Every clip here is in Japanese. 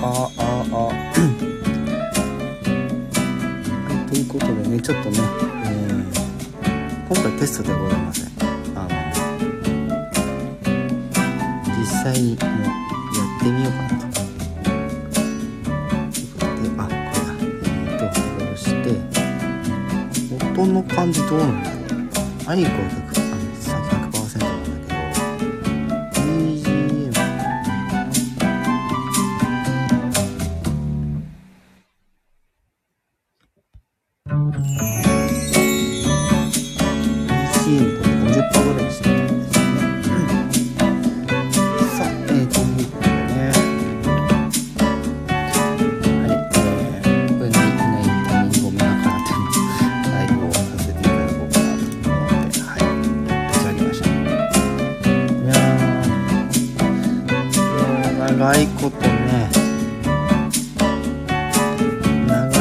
ということでね、ちょっとね、今回テストではございません。実際にもうやってみようかなと。あ、これだ。こうして音の感じどうなんだろう。アニコは長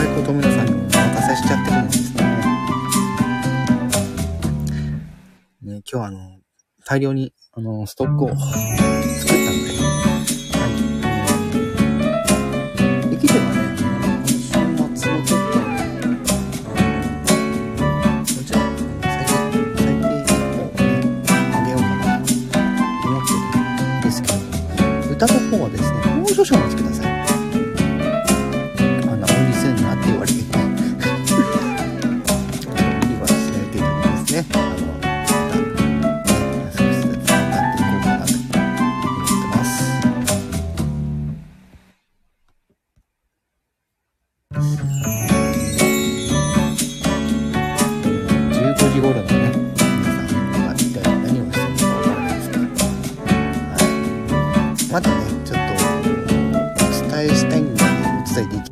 いこと皆さんにお待たせしちゃってるんですね。今日は大量にストックを作ったので、できればね、今週末もちょっともちろん最低あげようかなと思ってるんですけど、歌の方はですね、もう少々お待ちください。無理せんなって言われてくる。無理はしないといけないですね。少しずつ歌っていこうかなと思ってます。15時頃のね、皆さん、一体何をしてるのかわからないですけど、はい、またね、ちょっとお伝えしたいんだけど、お伝えできない。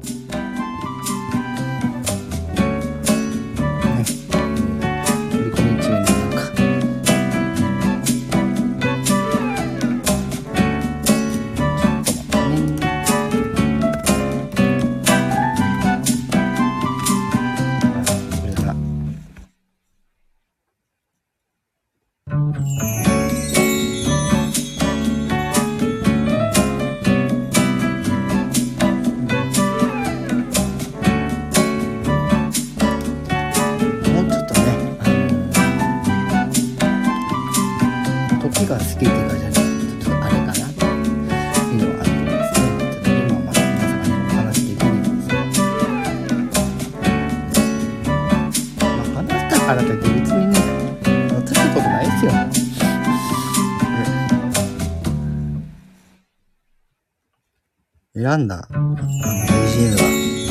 選んだBGM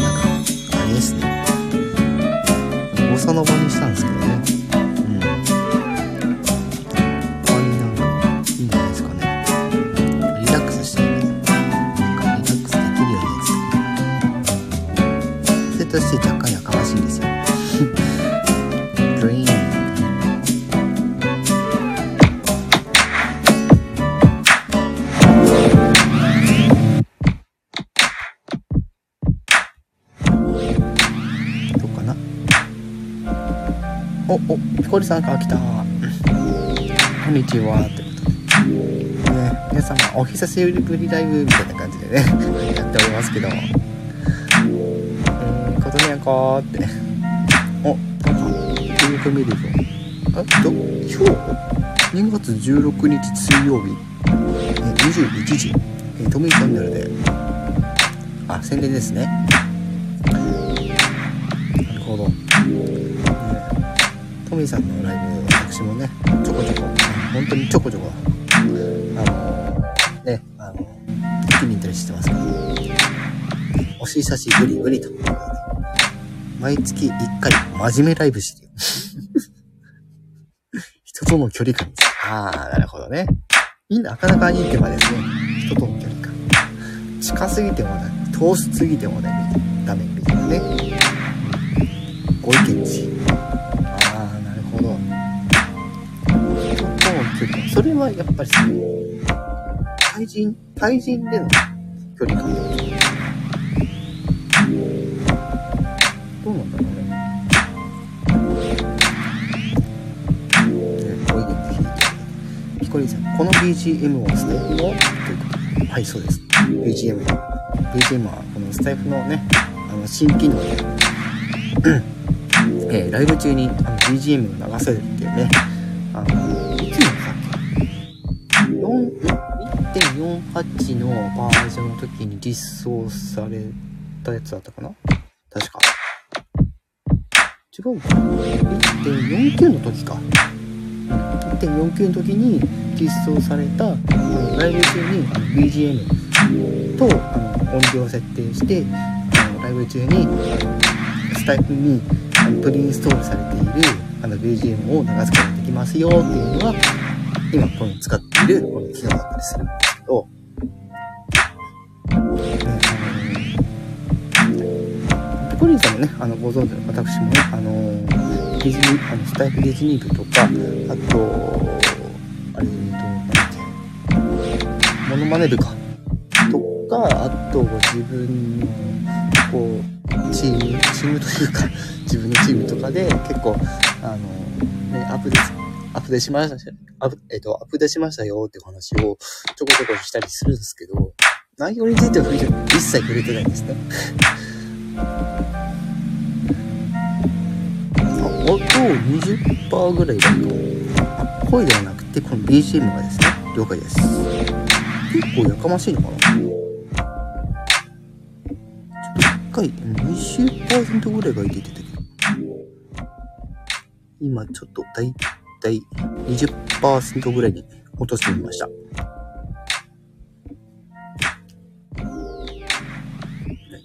はなんかあれですね、ボサノバにしたんですけどね、他になんかいいんじゃないですかね。リラックスしてね、なんかリラックスできるようなやつ、それとして若干やかましいんですよ。お、ピコリさんから来た。こんにちはってことで、ね、皆様お久しぶりライブみたいな感じでねやっておりますけども、ことにゃこーって、お、なんかよく見るぞ。今日2月16日水曜日、21時、トミーチャンネルで、あ、宣伝ですね。なるほど。トミーさんのライブ、私もね、ちょこちょこ、本当にちょこちょこ、ね、一気に行ったりしてますから、お久しぶりぶりと。毎月1回、真面目ライブしてる。人との距離感です。あー、なるほどね。いい、なかなかいいテーマですね。人との距離感。近すぎてもね、遠すぎてもね、ダメみたいなね。ご意見し。それはやっぱり対人での距離感、どうなんだろうね。おいでって聞いて、ピコリンさん、この BGM を捨てるのっていうこと。はい、そうです。BGM。VTuber はこのスタイフのね、新機能でライブ中にBGM が流せるっていうね、いつもか 1.48 のバージョンの時に実装されたやつだったかな、確か違うか 1.49 の時か 1.49 の時に実装されたライブ中にBGM と音量を設定してライブ中にスタイフにプリインストールされているBGM を流すことができますよっていうのが今この使っているこの機能だったりするんですけど、ペコリンさんもねご存知の私もねディズニースタイフディズニー部とか、あとあれモノマネ部かとか、あと自分のこうチームというか自分のチームとかで結構アップデートしましたよって話をちょこちょこしたりするんですけど、内容については一切触れてないんですね。あと 20% ぐらいだと声ではなくてこの BGM がですね、了解です。結構やかましいのかな。ちょっと一回 20% ぐらいが出てたけど、今ちょっと大体20% ぐらいに落としてみました。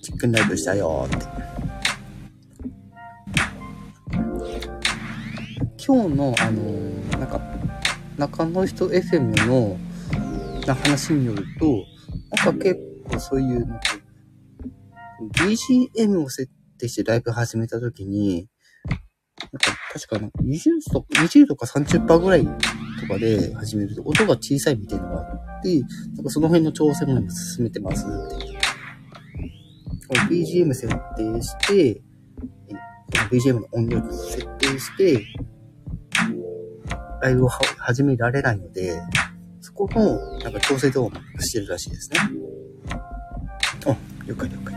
チックンライブしたよーって。今日のなんか中の人 FM の話によると、なんか結構そういうなんか BGM を設定してライブ始めたときに。確かに 20% とか 30% ぐらいとかで始めると音が小さいみたいなのがあって、なんかその辺の調整も進めてますっていう。BGM 設定して、BGM の音量を設定して、ライブを始められないので、そこのなんか調整動画もしてるらしいですね。了解了解。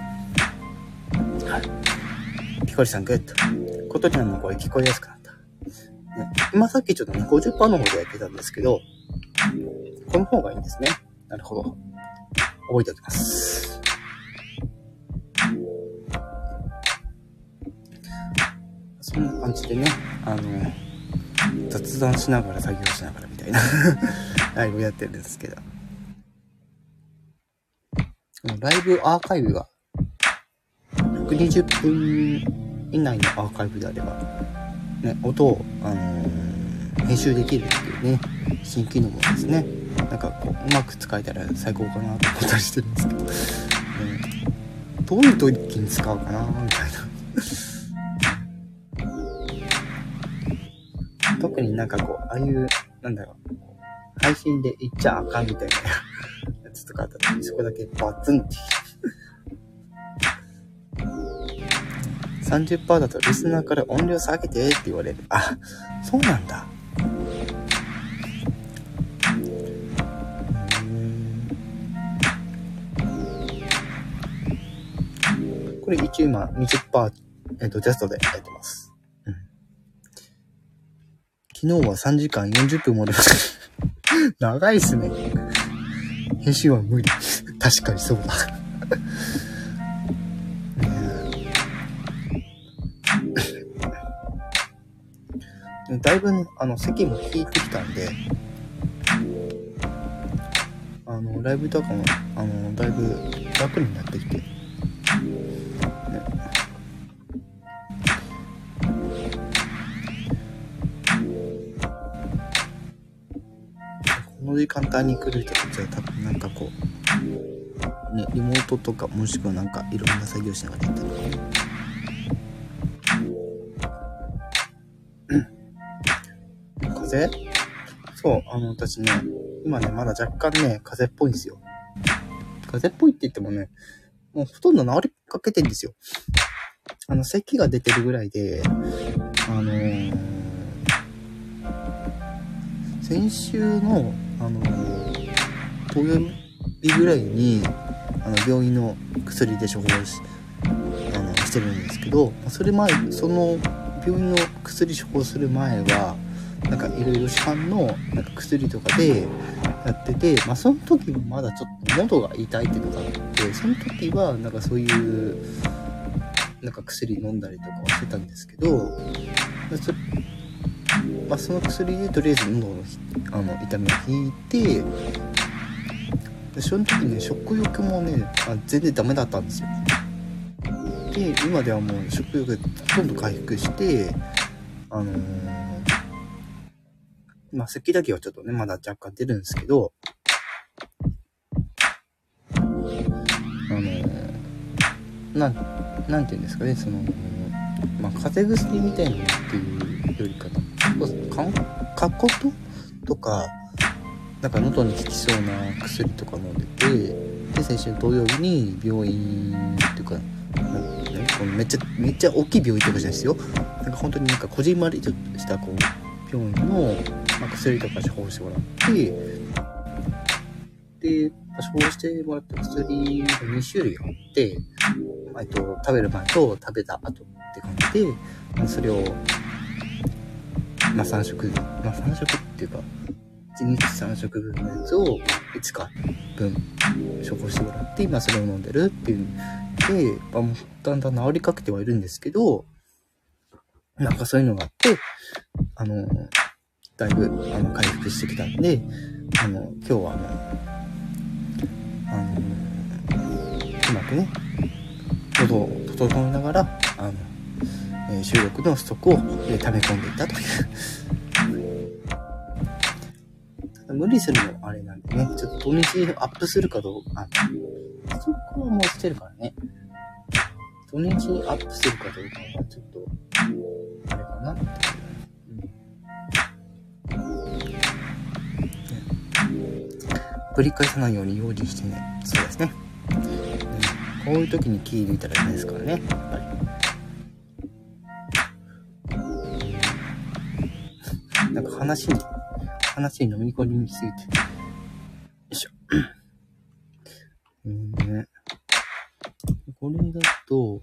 はい。ピコリさんグッド。ことちゃんの声聞こえやすくなった。今さっきちょっとね、50% の方でやってたんですけど、この方がいいんですね。なるほど。覚えておきます。そんな感じでね、雑談しながら作業しながらみたいなライブやってるんですけど、ライブアーカイブが120分以内のアーカイブであれば、ね、音を、編集できるっていうね、新機能もですね、なんかこう、うまく使えたら最高かなと思ったりしてるんですけど、どういう時に使うかな、みたいな。特になんかこう、ああいう、なんだろう、配信で言っちゃあかんみたいなやつとかあった時に、そこだけバツンって。30% だとリスナーから音量下げてって言われる。あ、そうなんだ。これ一応今 20% ジャストでやってます。昨日は3時間40分もありました。長いっすね。編集は無理。確かにそうだ。だいぶね、席も引いてきたんで、ライブとかも、だいぶ楽になってきて、ね、この時間帯に来る人たちは多分なんかこう、ね、リモートとか、もしくはなんかいろんな作業しながらやってるのかな。そう、私ね、今ね、まだ若干ね、風邪っぽいんですよ。風邪っぽいって言ってもね、もうほとんど治りかけてんですよ。咳が出てるぐらいで、先週の、土曜日ぐらいに、病院の薬で処方してるんですけど、それ前その病院の薬処方する前はなんかいろいろ市販のなんか薬とかでやってて、その時もまだちょっと喉が痛いっていうのがあって、その時はなんかそういうなんか薬飲んだりとかはしてたんですけど、その薬でとりあえず喉の痛みを引いて、でその時ね食欲もね全然ダメだったんですよ。で今ではもう食欲がほとんど回復して咳だけはちょっとねまだ若干出るんですけど、なんていうんですかね、その風邪薬みたいなのっていうよりかな、角骨とかなんか喉に効きそうな薬とか飲んでて、で先週の土曜日に病院っていうか、めっちゃ大きい病院とかじゃないですよ、なんか本当になんかこじんまりとしたこう病院の薬とか処方してもらって、で処方してもらった薬が2種類あって、食べる前と食べた後って感じで、それを3食っていうか1日3食分のやつを5日分処方してもらって、今それを飲んでるっていうで、だんだん治りかけてはいるんですけど、なんかそういうのがあってだいぶ回復してきたんで、今日はうまくね喉を整えながら収録のストックを溜め込んでいったというただ無理するのもあれなんでね、ちょっと土日アップするかどうか、ストックはもうしてるからね、土日アップするかどうかはちょっとあれかなって繰り返さないように用心してね。そうですね、こういう時に気抜いたらいいですからね、やっぱりなんか話に飲み込みすぎて、よいしょね、これだと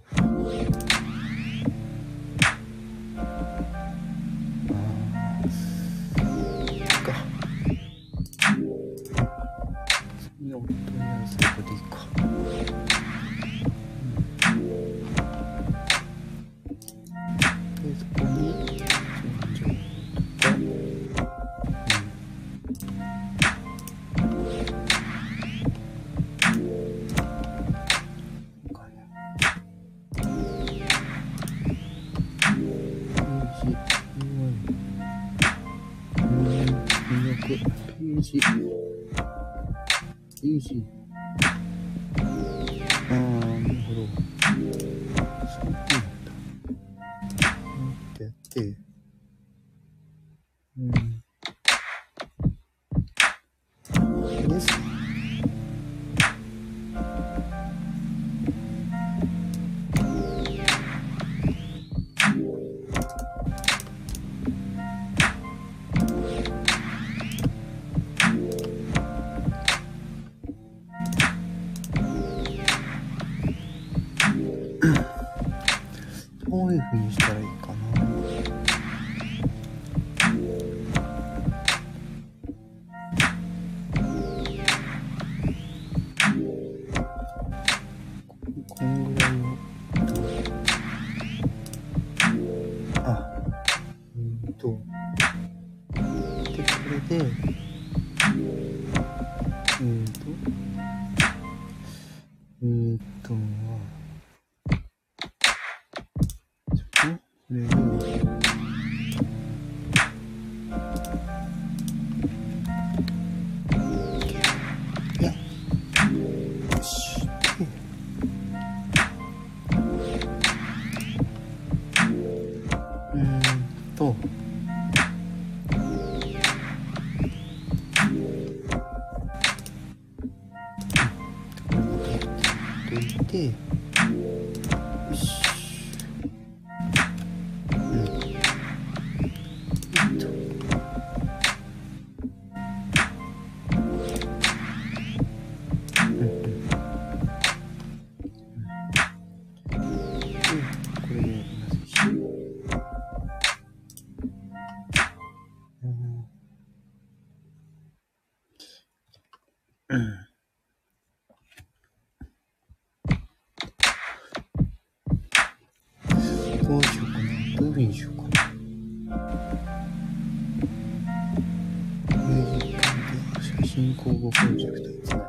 新公募プロジェクトですね。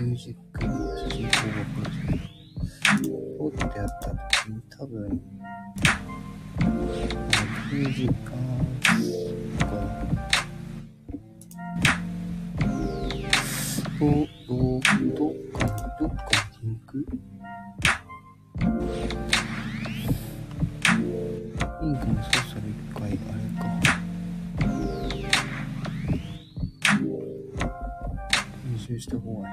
ミュージック新公募プロジェクト。ポッてやった時に多分、ミュージックした方が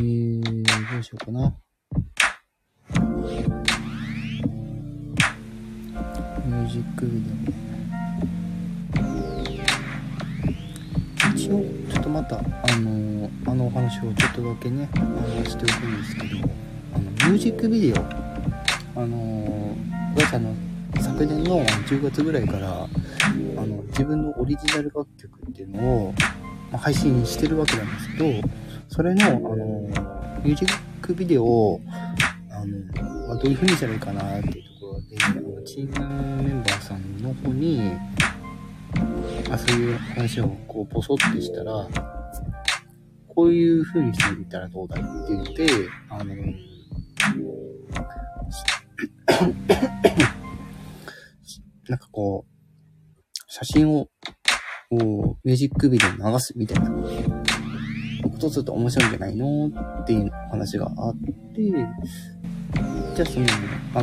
いい。どうしようかな。ミュージックビデオ。一応ちょっとまたあのお話をちょっとだけねしておくんですけど、ミュージックビデオガチャの昨年の10月ぐらいから自分のオリジナル楽曲っていうのを、配信してるわけなんですけど、それの、ミュージックビデオを、どういう風にしたらいいかなっていうところで、チームメンバーさんの方に、そういう話をこうポソってしたら、こういう風にしてみたらどうだいって言って、なんかこう、写真をミュージックビデオに流すみたいなことすると面白いんじゃないのっていう話があって、じゃあその、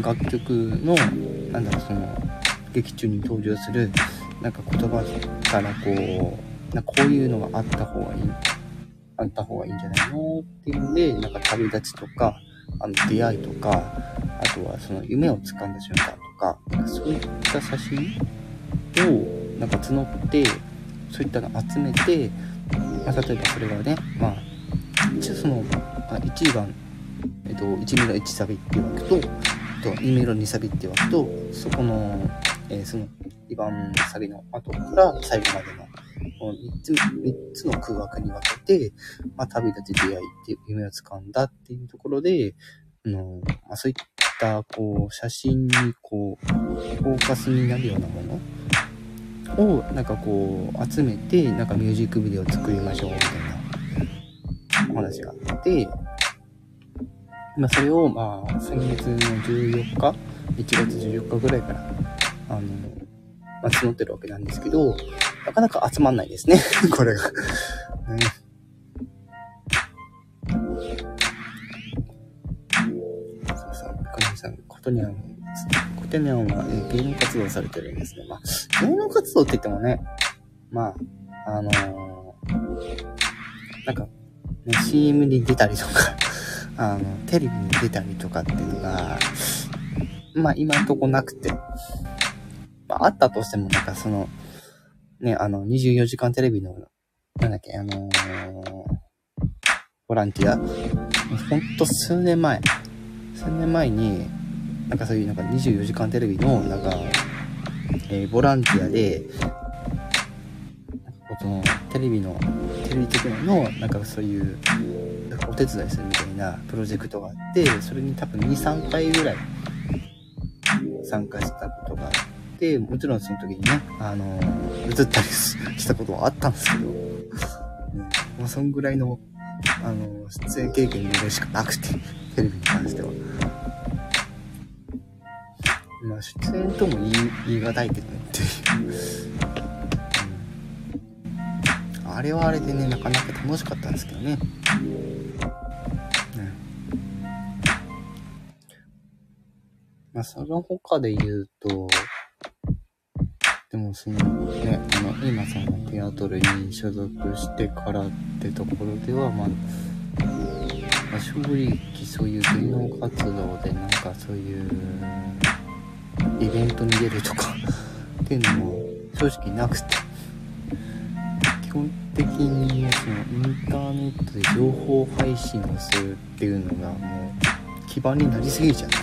楽曲のその劇中に登場するなんか言葉からこうなんかこういうのがあった方がいいんじゃないのっていうんで、なんか旅立ちとか出会いとか、あとはその夢をつかんだ瞬間とか、そういった写真をなんか募って、そういったの集めて、例えばそれがね、一応その1番、1メロ1サビっていう枠と、あとは2メロ2サビっていう枠と、そこの、その2番サビの後から最後までの3つの空枠に分けて、旅立ち出会いっていう夢を掴んだっていうところで、そういったこう写真にこうフォーカスになるようなものをなんかこう集めて、なんかミュージックビデオを作りましょうみたいなお話があって、それを先月の14日1月14日ぐらいから募ってるわけなんですけど、なかなか集まんないですねこれが、ね、そうそう、かみさんことにはコテネオンは芸能活動されてるんですね。芸能活動って言ってもね、なんか、ね、CM に出たりとかテレビに出たりとかっていうのが、今んとこなくて、あったとしても、なんかその、ね、24時間テレビの、ボランティア、ほんと数年前に、なんかそういうなんか24時間テレビのなんか、ボランティアでそのテレビ局のなんかそういうお手伝いするみたいなプロジェクトがあって、それに多分 2,3 回ぐらい参加したことがあって、もちろんその時にね映ったりしたことはあったんですけど、そんぐらいの出演経験ぐらいしかなくて、テレビに関しては。出演とも言い難いけどねっていう、あれはあれでね、なかなか楽しかったんですけどね、その他で言うと、でもそのね、今さんのテアトルに所属してからってところでは、正直そういう芸能活動でなんかそういうイベントに出るとかっていうのも正直なくて、基本的にそのインターネットで情報配信をするっていうのがもう基盤になりすぎちゃって、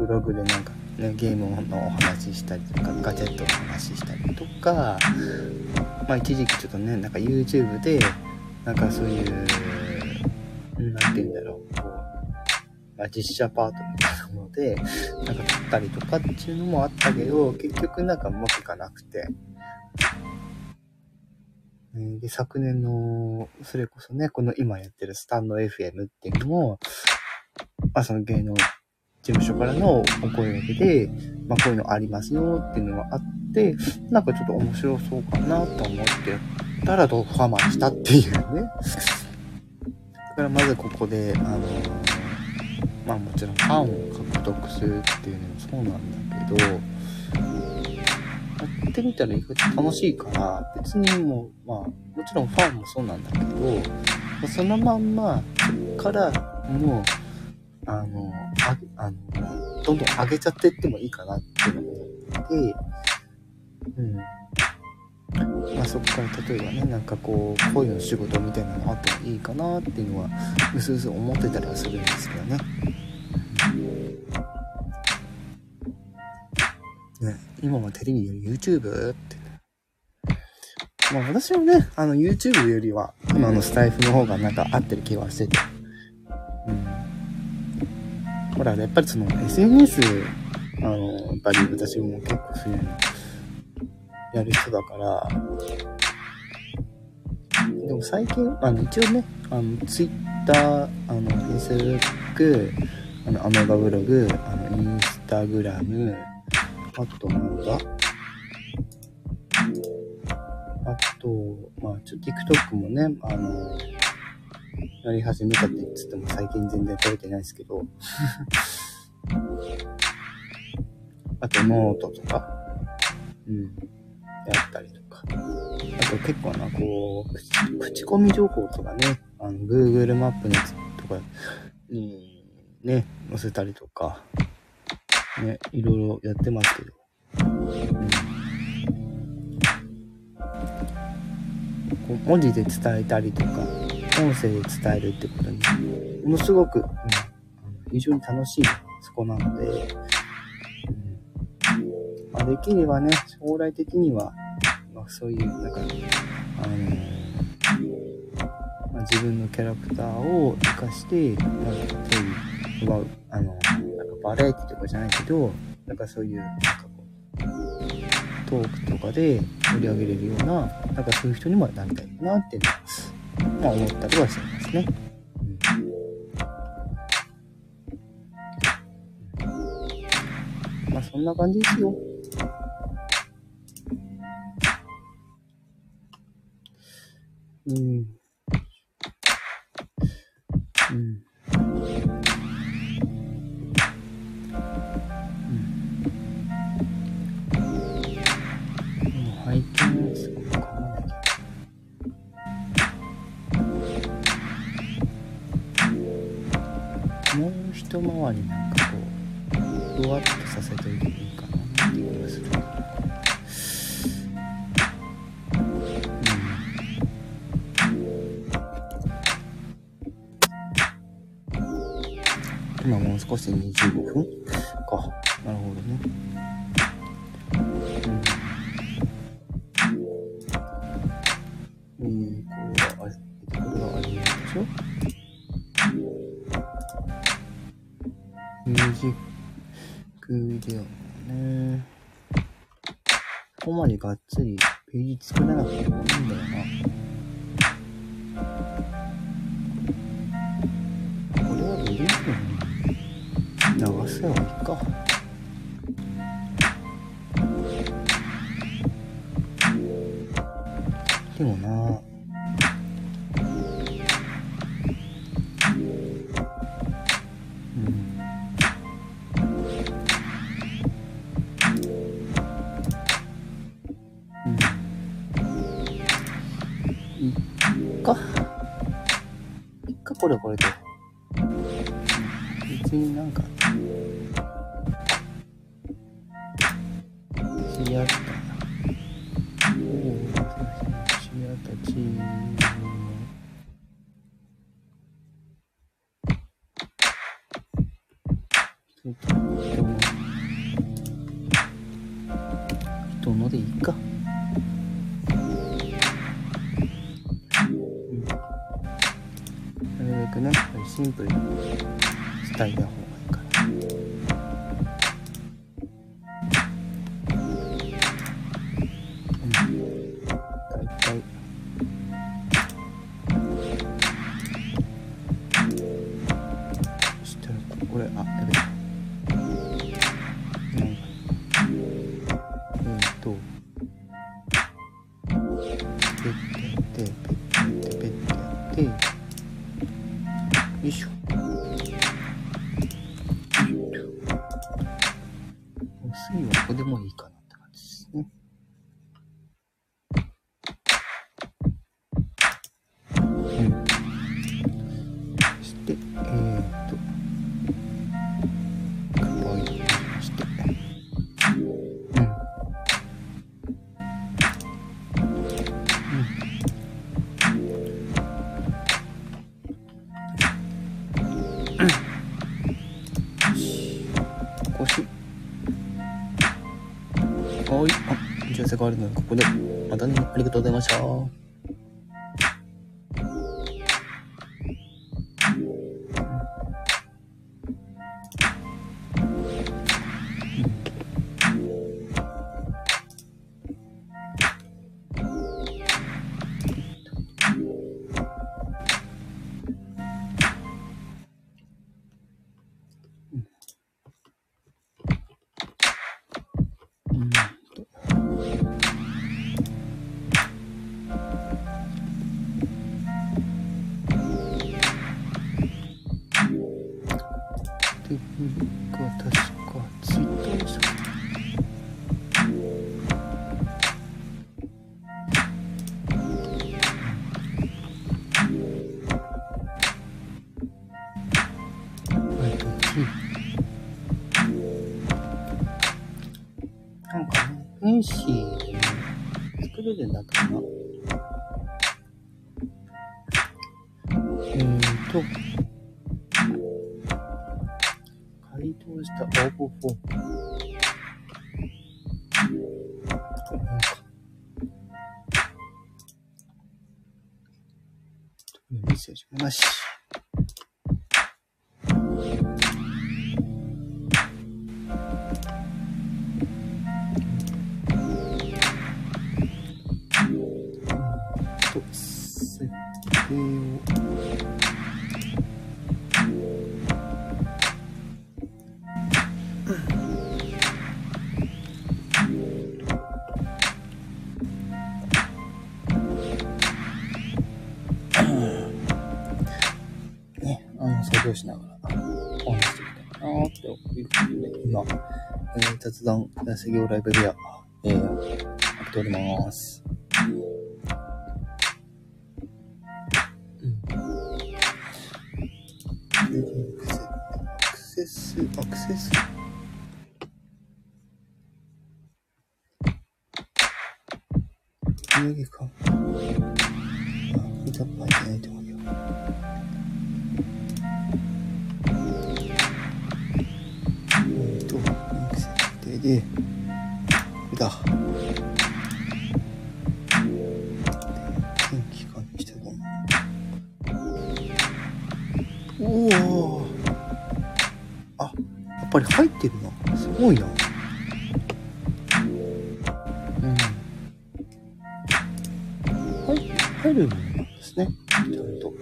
ブログでなんかね、ゲームのお話したりとか、ガジェットのお話したりとか、一時期ちょっとね、なんか YouTube でなんかそういうなんて言うんだろう、こう、実写パートみたいなもので、なんか撮ったりとかっていうのもあったけど、結局なんかうまくいかなくて。で、昨年の、それこそね、この今やってるスタンド FM っていうのも、まあその芸能事務所からのお声掛けで、まあこういうのありますよっていうのがあって、なんかちょっと面白そうかなと思ってたらドハマしたっていうね。だからまずここで、まあもちろんファンを獲得するっていうのもそうなんだけど、やってみたら意外と楽しいから、別にもう、まあ、もちろんファンもそうなんだけど、そのまんま、そっから、もう、どんどん上げちゃっていってもいいかなっていうのもあって、うん。まあそっから例えばね、なんかこう、恋の仕事みたいなのがあってもいいかなっていうのは、うすうす思ってたりはするんですけどね。ね、今はテレビより YouTube って。まあ私もね、YouTube よりは今のスタイフの方がなんか合ってる気はしてて。うん。ほら、やっぱりその SNS、やっぱり私も結構そういうのやる人だから、でも最近、一応ね、Twitter、Facebook、アメーバブログ、インスタグラム、あとなんだ、あと、まあちょっと TikTok もね、やり始めたって言っても最近全然撮れてないですけど。あとノートとか、やったりとか。あと結構こう、口コミ情報とかね、Google マップのやつとかにね、載せたりとか。ね、いろいろやってますけど、こう文字で伝えたりとか音声で伝えるってことにものすごく、非常に楽しいそこなので、まあ、できればね将来的には、まあ、そういうなんか、まあ、自分のキャラクターを活かしてバラエティとかじゃないけど、なんかそういう、なんかこう、トークとかで盛り上げれるような、なんかそういう人にもなりたいなっていうのは、まあ思ったりはしてますね。まあそんな感じですよ。もう一回りなんかこうふわっとさせておいてもいいかなっていう気がする。今もう少し25分か。なるほどね。これがありますでしょ。ミュージックビデオもね、ここまでがっつりページ作らなくてもいいんだよな。これはビデオに流せばいいか。でもな、これで別になんか知り合ったチームの人のでいいか。シンプルに伝えた方がいいかな。大体知ってるこれ、あ、やべえ。よいしょ。次はここでもいいかなって感じですね。そしてこういうふうにしてはい、あ、じゃあ世界あるのでここでまたね、ありがとうございました。なんかね、フェンシー作れるんだけどな。解凍した応募フォーム。失礼します。作業しながらお話してみたいなーっていうことで、今、雑談作業ライブリア、やっております。アクセスお土産か見たっぱいじゃないと思うよ。アクセスでこれだ天気管理してたな。おお、やっぱり入ってるな、すごいな。入るものなんですね、ちゃんと。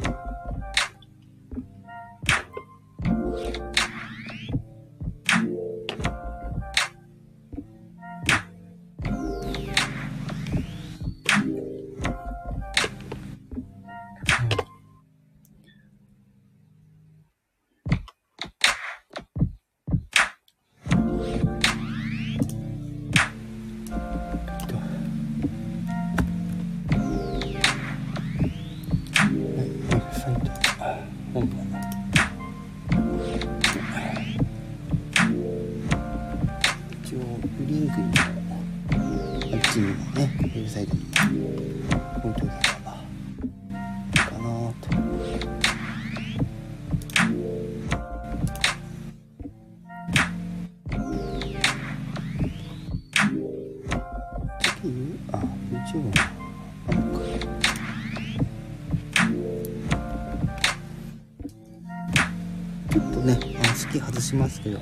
ね、スキー外しますけど、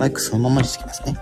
バイクそのままにしてきますね。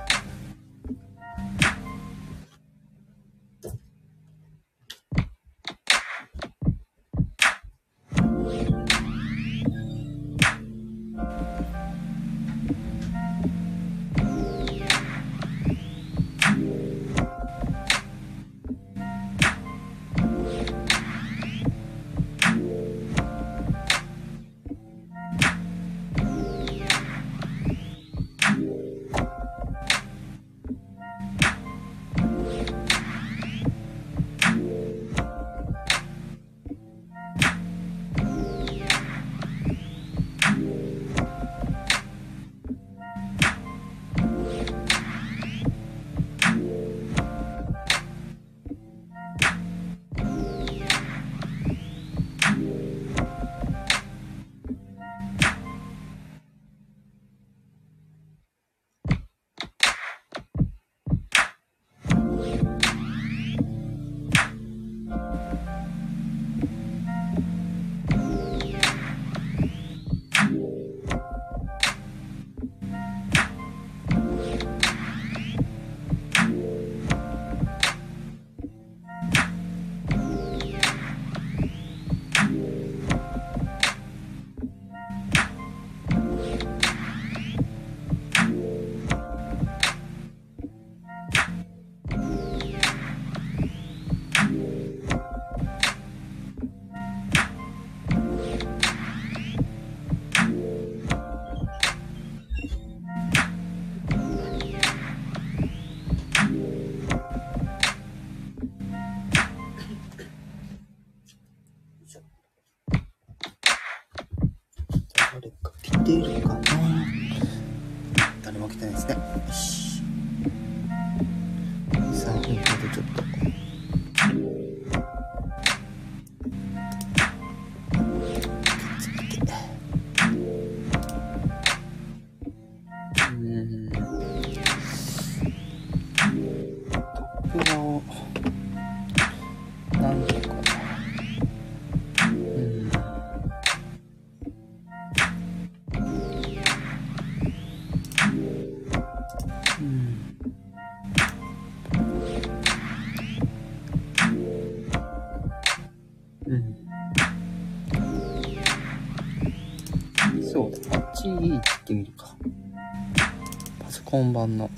本番の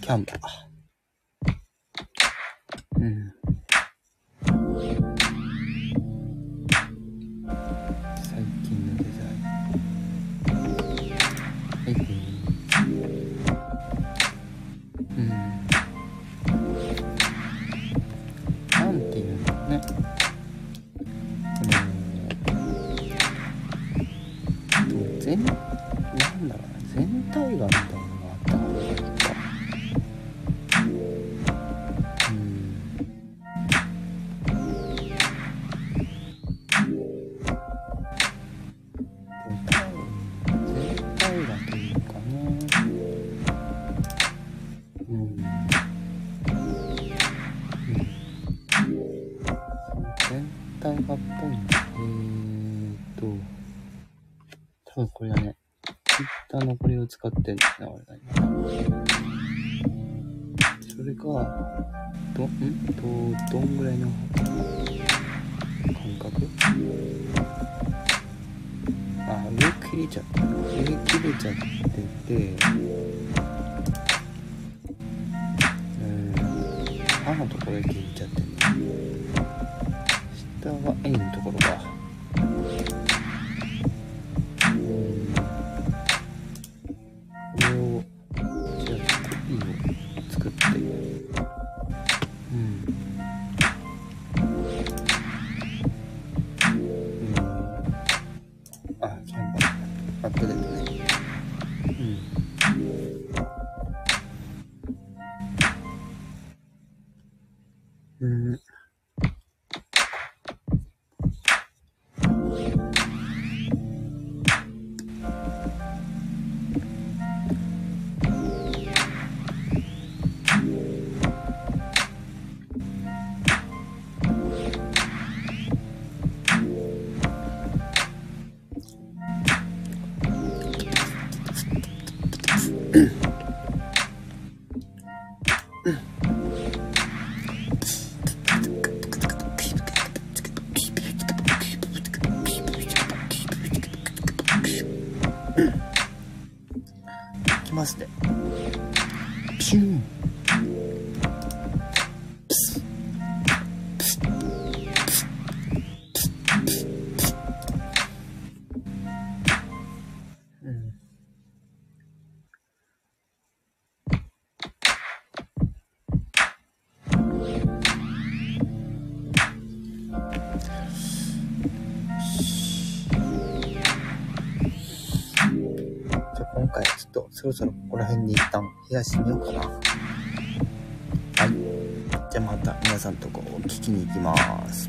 キャンバー。うん。最近のデザイン。うん。なんていうんだろうね。なんだろうね。全体がみたいな。これはね、ツイッターのこれを使ってんですね、俺が今。それか、どんぐらいの感覚？あ、上切れちゃった。上切れちゃってて、歯のところで切れちゃってる。下は A のところか。きますね。ピュン。今回はちょっとそろそろここら辺に一旦部屋閉めようかな。はい。じゃあまた皆さんとこを聞きに行きます。